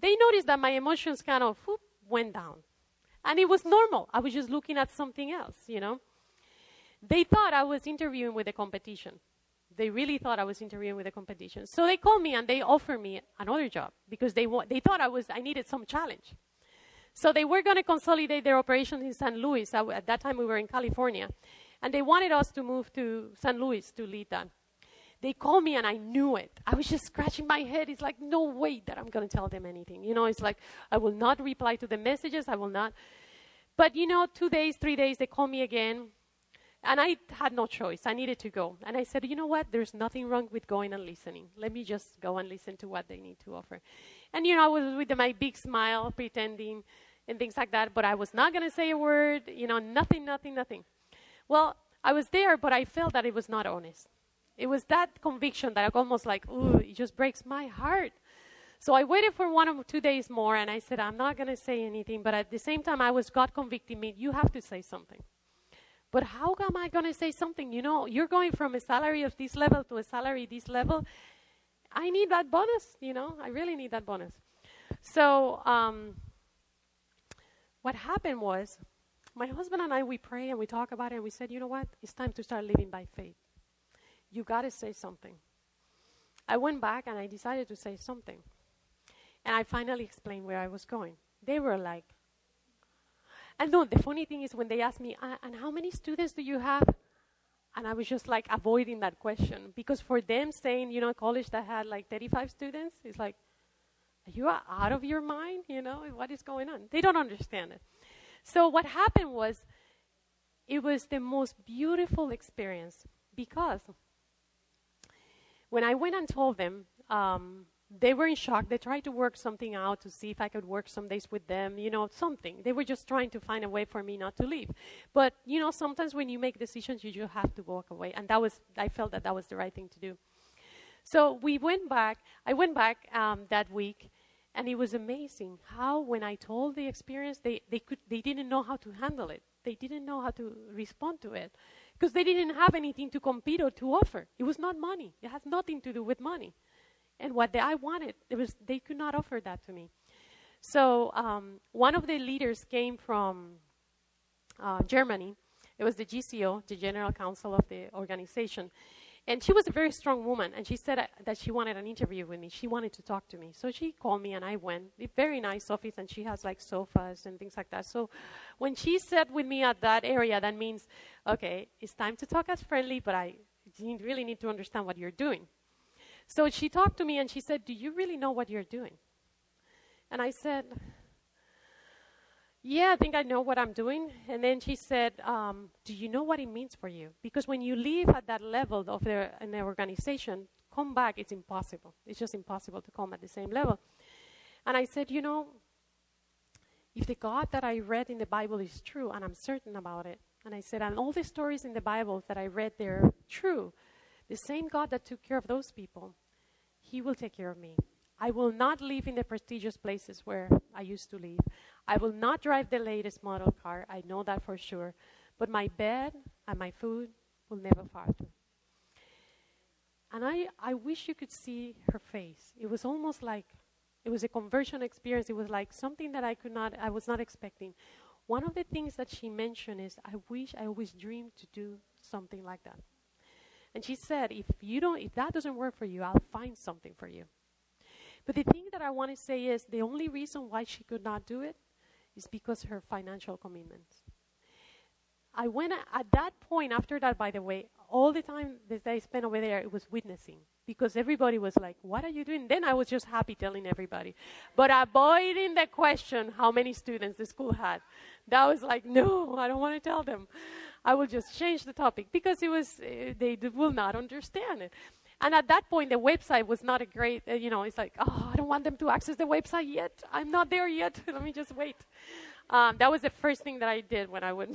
They noticed that my emotions kind of whoop, went down. And it was normal. I was just looking at something else, you know. They thought I was interviewing with the competition. They really thought I was interviewing with the competition. So they called me and they offered me another job because they wa- they thought I was I needed some challenge. So they were going to consolidate their operations in San Luis. I, at that time we were in California. And they wanted us to move to San Luis to lead that. They called me and I knew it. I was just scratching my head. It's like, no way that I'm going to tell them anything. You know, it's like, I will not reply to the messages. I will not. But, you know, two days, three days, they called me again. And I had no choice. I needed to go. And I said, you know what? There's nothing wrong with going and listening. Let me just go and listen to what they need to offer. And, you know, I was with my big smile, pretending and things like that. But I was not going to say a word. You know, nothing, nothing, nothing. Well, I was there, but I felt that it was not honest. It was that conviction that I almost like, ooh, it just breaks my heart. So I waited for one or two days more, and I said, I'm not going to say anything. But at the same time, I was God convicting me, you have to say something. But how am I going to say something? You know, you're going from a salary of this level to a salary this level. I need that bonus, you know. I really need that bonus. So um, what happened was, my husband and I, we pray, and we talk about it, and we said, you know what? It's time to start living by faith. You got to say something. I went back and I decided to say something. And I finally explained where I was going. They were like, and no, the funny thing is when they asked me, and how many students do you have? And I was just like avoiding that question. Because for them saying, you know, a college that had like thirty-five students, it's like, you are out of your mind? You know, what is going on? They don't understand it. So what happened was, it was the most beautiful experience because when I went and told them, um, they were in shock. They tried to work something out to see if I could work some days with them, you know, something. They were just trying to find a way for me not to leave. But, you know, sometimes when you make decisions, you just have to walk away. And that was, I felt that that was the right thing to do. So we went back. I went back um, that week, and it was amazing how when I told the experience, they, they, could, they didn't know how to handle it. They didn't know how to respond to it because they didn't have anything to compete or to offer. It was not money. It has nothing to do with money. And what they, I wanted, it was, they could not offer that to me. So um, one of the leaders came from uh, Germany. It was the G C O, the General Council of the organization. And she was a very strong woman, and she said uh, that she wanted an interview with me. She wanted to talk to me. So she called me, and I went. A very nice office, and she has, like, sofas and things like that. So when she sat with me at that area, that means, okay, it's time to talk as friendly, but I really need to understand what you're doing. So she talked to me, and she said, do you really know what you're doing? And I said, yeah, I think I know what I'm doing. And then she said, um, do you know what it means for you? Because when you leave at that level of their, in their organization, come back, it's impossible. It's just impossible to come at the same level. And I said, you know, if the God that I read in the Bible is true, and I'm certain about it, and I said, and all the stories in the Bible that I read, they're true, the same God that took care of those people, he will take care of me. I will not live in the prestigious places where I used to live. I will not drive the latest model car. I know that for sure. But my bed and my food will never falter. And I, I wish you could see her face. It was almost like, it was a conversion experience. It was like something that I could not, I was not expecting. One of the things that she mentioned is, I wish, I always dreamed to do something like that. And she said, if you don't, if that doesn't work for you, I'll find something for you. But the thing that I want to say is, the only reason why she could not do it is because her financial commitments. I went at that point, after that, by the way, all the time that I spent over there, it was witnessing. Because everybody was like, what are you doing? Then I was just happy telling everybody. But avoiding the question how many students the school had. That was like, no, I don't want to tell them. I will just change the topic. Because it was, uh, they will not understand it. And at that point, the website was not a great, uh, you know, it's like, oh, I don't want them to access the website yet. I'm not there yet. Let me just wait. Um, that was the first thing that I did when I went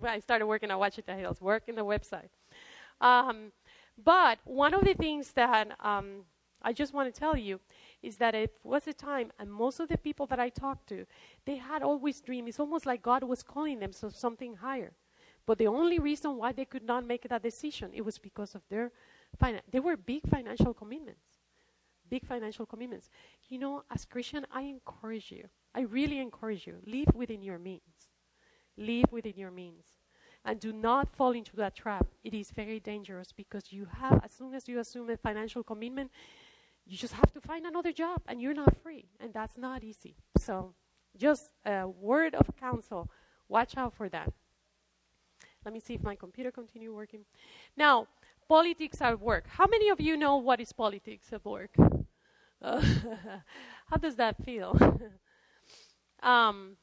when I started working at Ouachita Hills, working the website. Um, but one of the things that um, I just want to tell you is that it was a time, and most of the people that I talked to, they had always dreamed. It's almost like God was calling them to something higher. But the only reason why they could not make that decision, it was because of their Finan- they were big financial commitments, big financial commitments. You know, as Christian, I encourage you. I really encourage you. Live within your means. Live within your means. And do not fall into that trap. It is very dangerous because you have, as soon as you assume a financial commitment, you just have to find another job and you're not free. And that's not easy. So just a word of counsel. Watch out for that. Let me see if my computer continues working. Now, politics at work. How many of you know what is politics at work? Uh, how does that feel? um,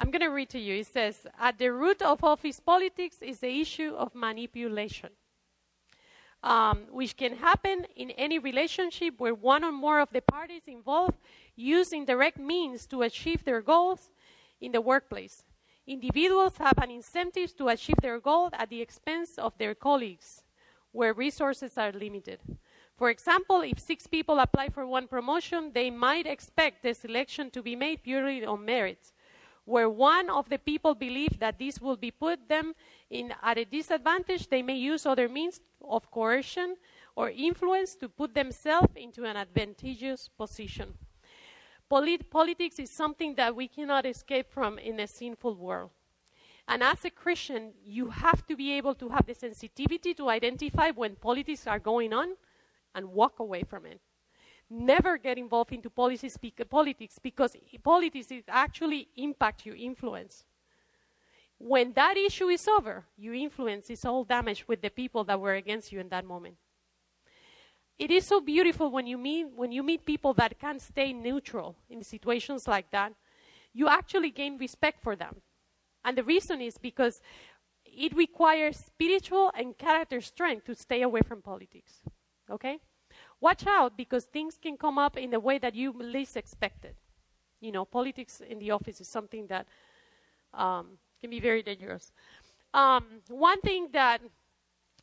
I'm going to read to you. It says, at the root of office politics is the issue of manipulation, um, which can happen in any relationship where one or more of the parties involved use indirect means to achieve their goals in the workplace. Individuals have an incentive to achieve their goal at the expense of their colleagues, where resources are limited. For example, if six people apply for one promotion, they might expect the selection to be made purely on merit, where one of the people believes that this will be put them in at a disadvantage, they may use other means of coercion or influence to put themselves into an advantageous position. Polit- politics is something that we cannot escape from in a sinful world. And as a Christian, you have to be able to have the sensitivity to identify when politics are going on and walk away from it. Never get involved into policies, politics because politics is actually impact your influence. When that issue is over, your influence is all damaged with the people that were against you in that moment. It is so beautiful when you meet when you meet people that can stay neutral in situations like that. You actually gain respect for them. And the reason is because it requires spiritual and character strength to stay away from politics. okay? Watch out, because things can come up in the way that you least expected. You know, politics in the office is something that um, can be very dangerous. Um, one thing that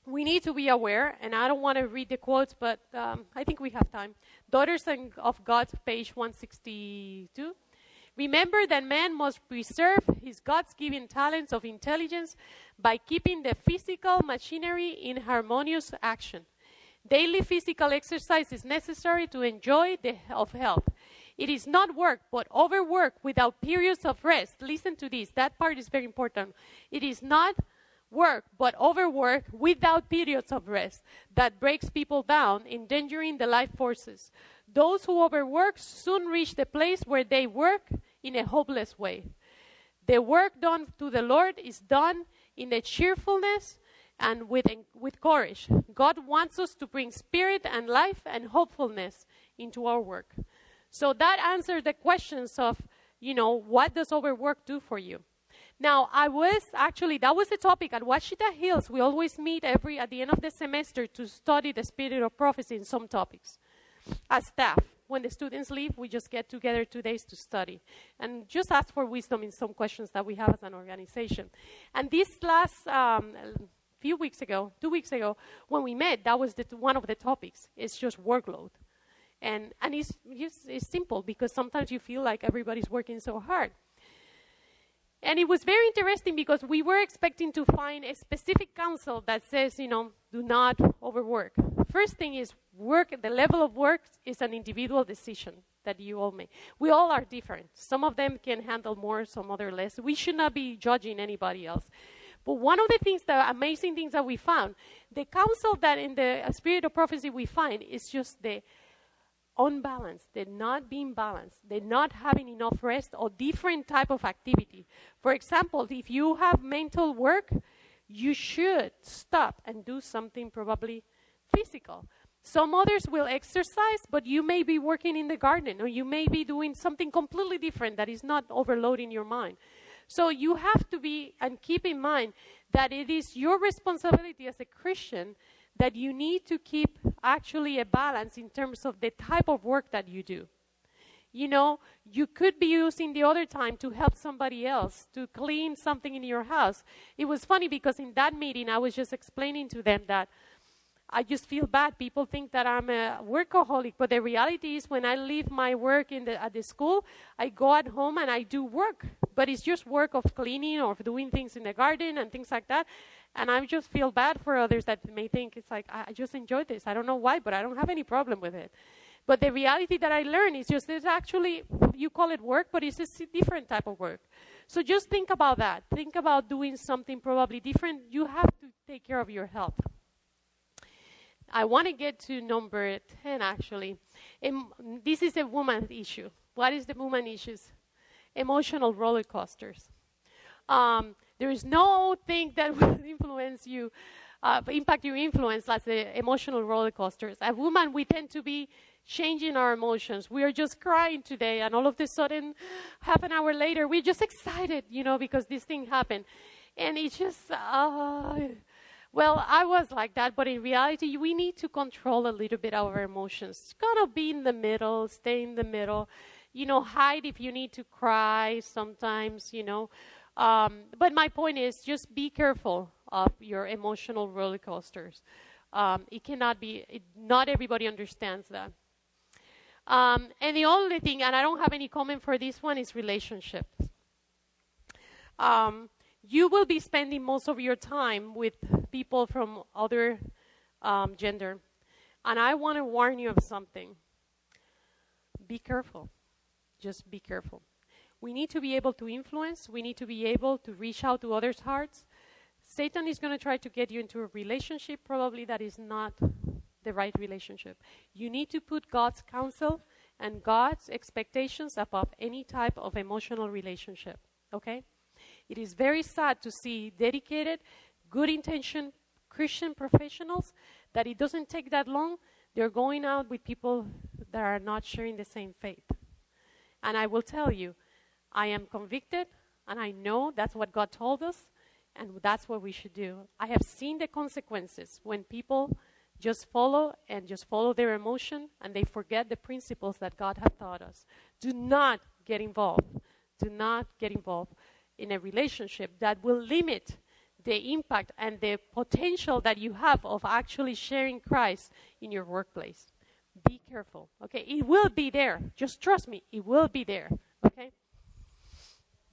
we need to be aware, and I don't want to read the quotes, but um, I think we have time. Daughters of God, page one sixty-two. Remember that man must preserve his God-given talents of intelligence by keeping the physical machinery in harmonious action. Daily physical exercise is necessary to enjoy the of health. It is not work, but overwork without periods of rest. Listen to this. That part is very important. It is not work, but overwork without periods of rest that breaks people down, endangering the life forces. Those who overwork soon reach the place where they work in a hopeless way. The work done to the Lord is done in a cheerfulness and with, with courage. God wants us to bring spirit and life and hopefulness into our work. So that answers the questions of, you know, what does overwork do for you? Now, I was actually, that was the topic at Ouachita Hills. We always meet every at the end of the semester to study the spirit of prophecy in some topics. As staff, when the students leave, we just get together two days to study and just ask for wisdom in some questions that we have as an organization. And this last um, few weeks ago, two weeks ago, when we met, that was the, one of the topics. It's just workload. And, and it's, it's, it's simple because sometimes you feel like everybody's working so hard. And it was very interesting because we were expecting to find a specific counsel that says, you know, do not overwork. First thing is work, the level of work is an individual decision that you all make. We all are different. Some of them can handle more, some other less. We should not be judging anybody else. But one of the things, the amazing things that we found, the counsel that in the spirit of prophecy we find is just the unbalanced, they're not being balanced, they're not having enough rest or different type of activity. For example, if you have mental work, you should stop and do something probably physical. Some others will exercise, but you may be working in the garden or you may be doing something completely different that is not overloading your mind. So you have to be and keep in mind that it is your responsibility as a Christian that you need to keep actually a balance in terms of the type of work that you do. You know, you could be using the other time to help somebody else, to clean something in your house. It was funny because in that meeting, I was just explaining to them that I just feel bad. People think that I'm a workaholic, but the reality is when I leave my work in the, at the school, I go at home and I do work. But it's just work of cleaning or of doing things in the garden and things like that. And I just feel bad for others that may think it's like, I just enjoy this. I don't know why, but I don't have any problem with it. But the reality that I learn is just it's actually, you call it work, but it's a different type of work. So just think about that. Think about doing something probably different. You have to take care of your health. I want to get to number ten, actually. Um, this is a woman's issue. What is the woman issues? Emotional roller coasters. Um, there is no thing that will influence you, uh, impact your influence like the emotional roller coasters. As women, we tend to be changing our emotions. We are just crying today, and all of a sudden, half an hour later, we're just excited, you know, because this thing happened. And it's just... Uh, Well, I was like that, but in reality, we need to control a little bit our emotions. Kind of be in the middle, stay in the middle, you know, hide if you need to cry sometimes, you know. Um, but my point is just be careful of your emotional roller coasters. Um, it cannot be, it, not everybody understands that. Um, and the only thing, and I don't have any comment for this one, is relationships. Um, you will be spending most of your time with people from other um, gender. And I want to warn you of something. Be careful. Just be careful. We need to be able to influence. We need to be able to reach out to others' hearts. Satan is going to try to get you into a relationship probably that is not the right relationship. You need to put God's counsel and God's expectations above any type of emotional relationship. Okay? It is very sad to see dedicated, good intention Christian professionals that it doesn't take that long. They're going out with people that are not sharing the same faith. And I will tell you, I am convicted and I know that's what God told us and that's what we should do. I have seen the consequences when people just follow and just follow their emotion, and they forget the principles that God has taught us. Do not get involved. Do not get involved in a relationship that will limit the impact and the potential that you have of actually sharing Christ in your workplace. Be careful, okay? It will be there. Just trust me, it will be there, okay?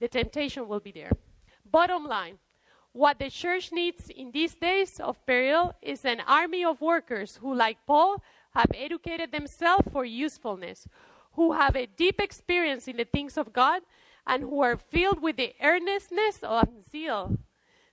The temptation will be there. Bottom line, what the church needs in these days of peril is an army of workers who, like Paul, have educated themselves for usefulness, who have a deep experience in the things of God, and who are filled with the earnestness of zeal.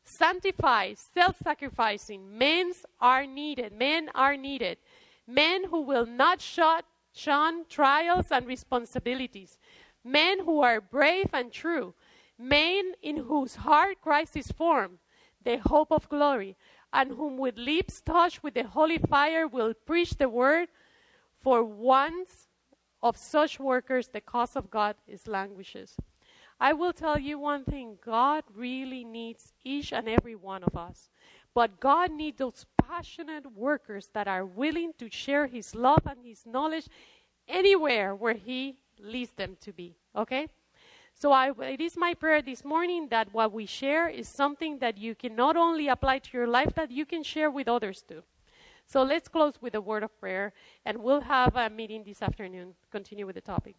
Sanctified, self-sacrificing, men are needed. Men are needed. Men who will not shun trials and responsibilities. Men who are brave and true. Men in whose heart Christ is formed, the hope of glory, and whom with lips touched with the holy fire will preach the word. For once of such workers, the cause of God is languishes. I will tell you one thing. God really needs each and every one of us. But God needs those passionate workers that are willing to share his love and his knowledge anywhere where he leads them to be. Okay? So I, it is my prayer this morning that what we share is something that you can not only apply to your life, that you can share with others too. So let's close with a word of prayer, and we'll have a meeting this afternoon. Continue with the topic.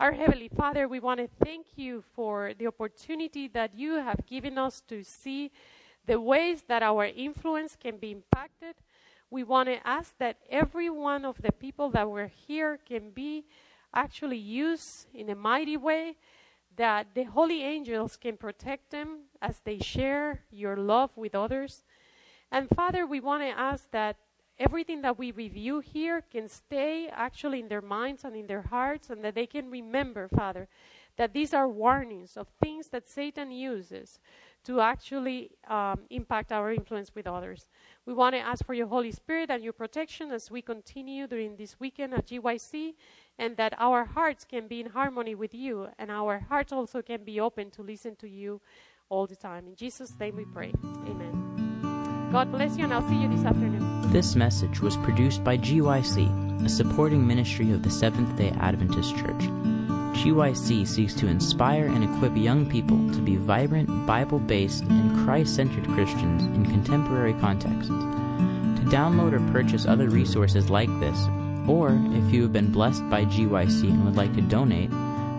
Our Heavenly Father, we want to thank you for the opportunity that you have given us to see the ways that our influence can be impacted. We want to ask that every one of the people that were here can be actually used in a mighty way, that the holy angels can protect them as they share your love with others. And Father, we want to ask that everything that we review here can stay actually in their minds and in their hearts, and that they can remember, Father, that these are warnings of things that Satan uses to actually um, impact our influence with others. We want to ask for your Holy Spirit and your protection as we continue during this weekend at G Y C, and that our hearts can be in harmony with you, and our hearts also can be open to listen to you all the time. In Jesus' name we pray. Amen. God bless you, and I'll see you this afternoon. This message was produced by G Y C, a supporting ministry of the Seventh-day Adventist Church. G Y C seeks to inspire and equip young people to be vibrant, Bible-based, and Christ-centered Christians in contemporary contexts. To download or purchase other resources like this, or if you have been blessed by G Y C and would like to donate,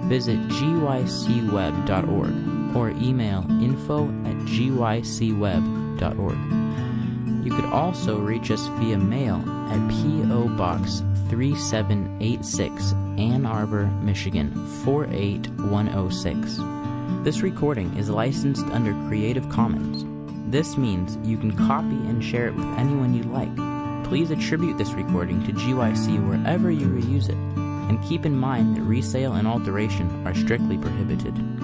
visit G Y C web dot org or email info at G Y C web dot org. You could also reach us via mail at P O. Box three seven eight six, Ann Arbor, Michigan four eight one oh six. This recording is licensed under Creative Commons. This means you can copy and share it with anyone you like. Please attribute this recording to G Y C wherever you reuse it, and keep in mind that resale and alteration are strictly prohibited.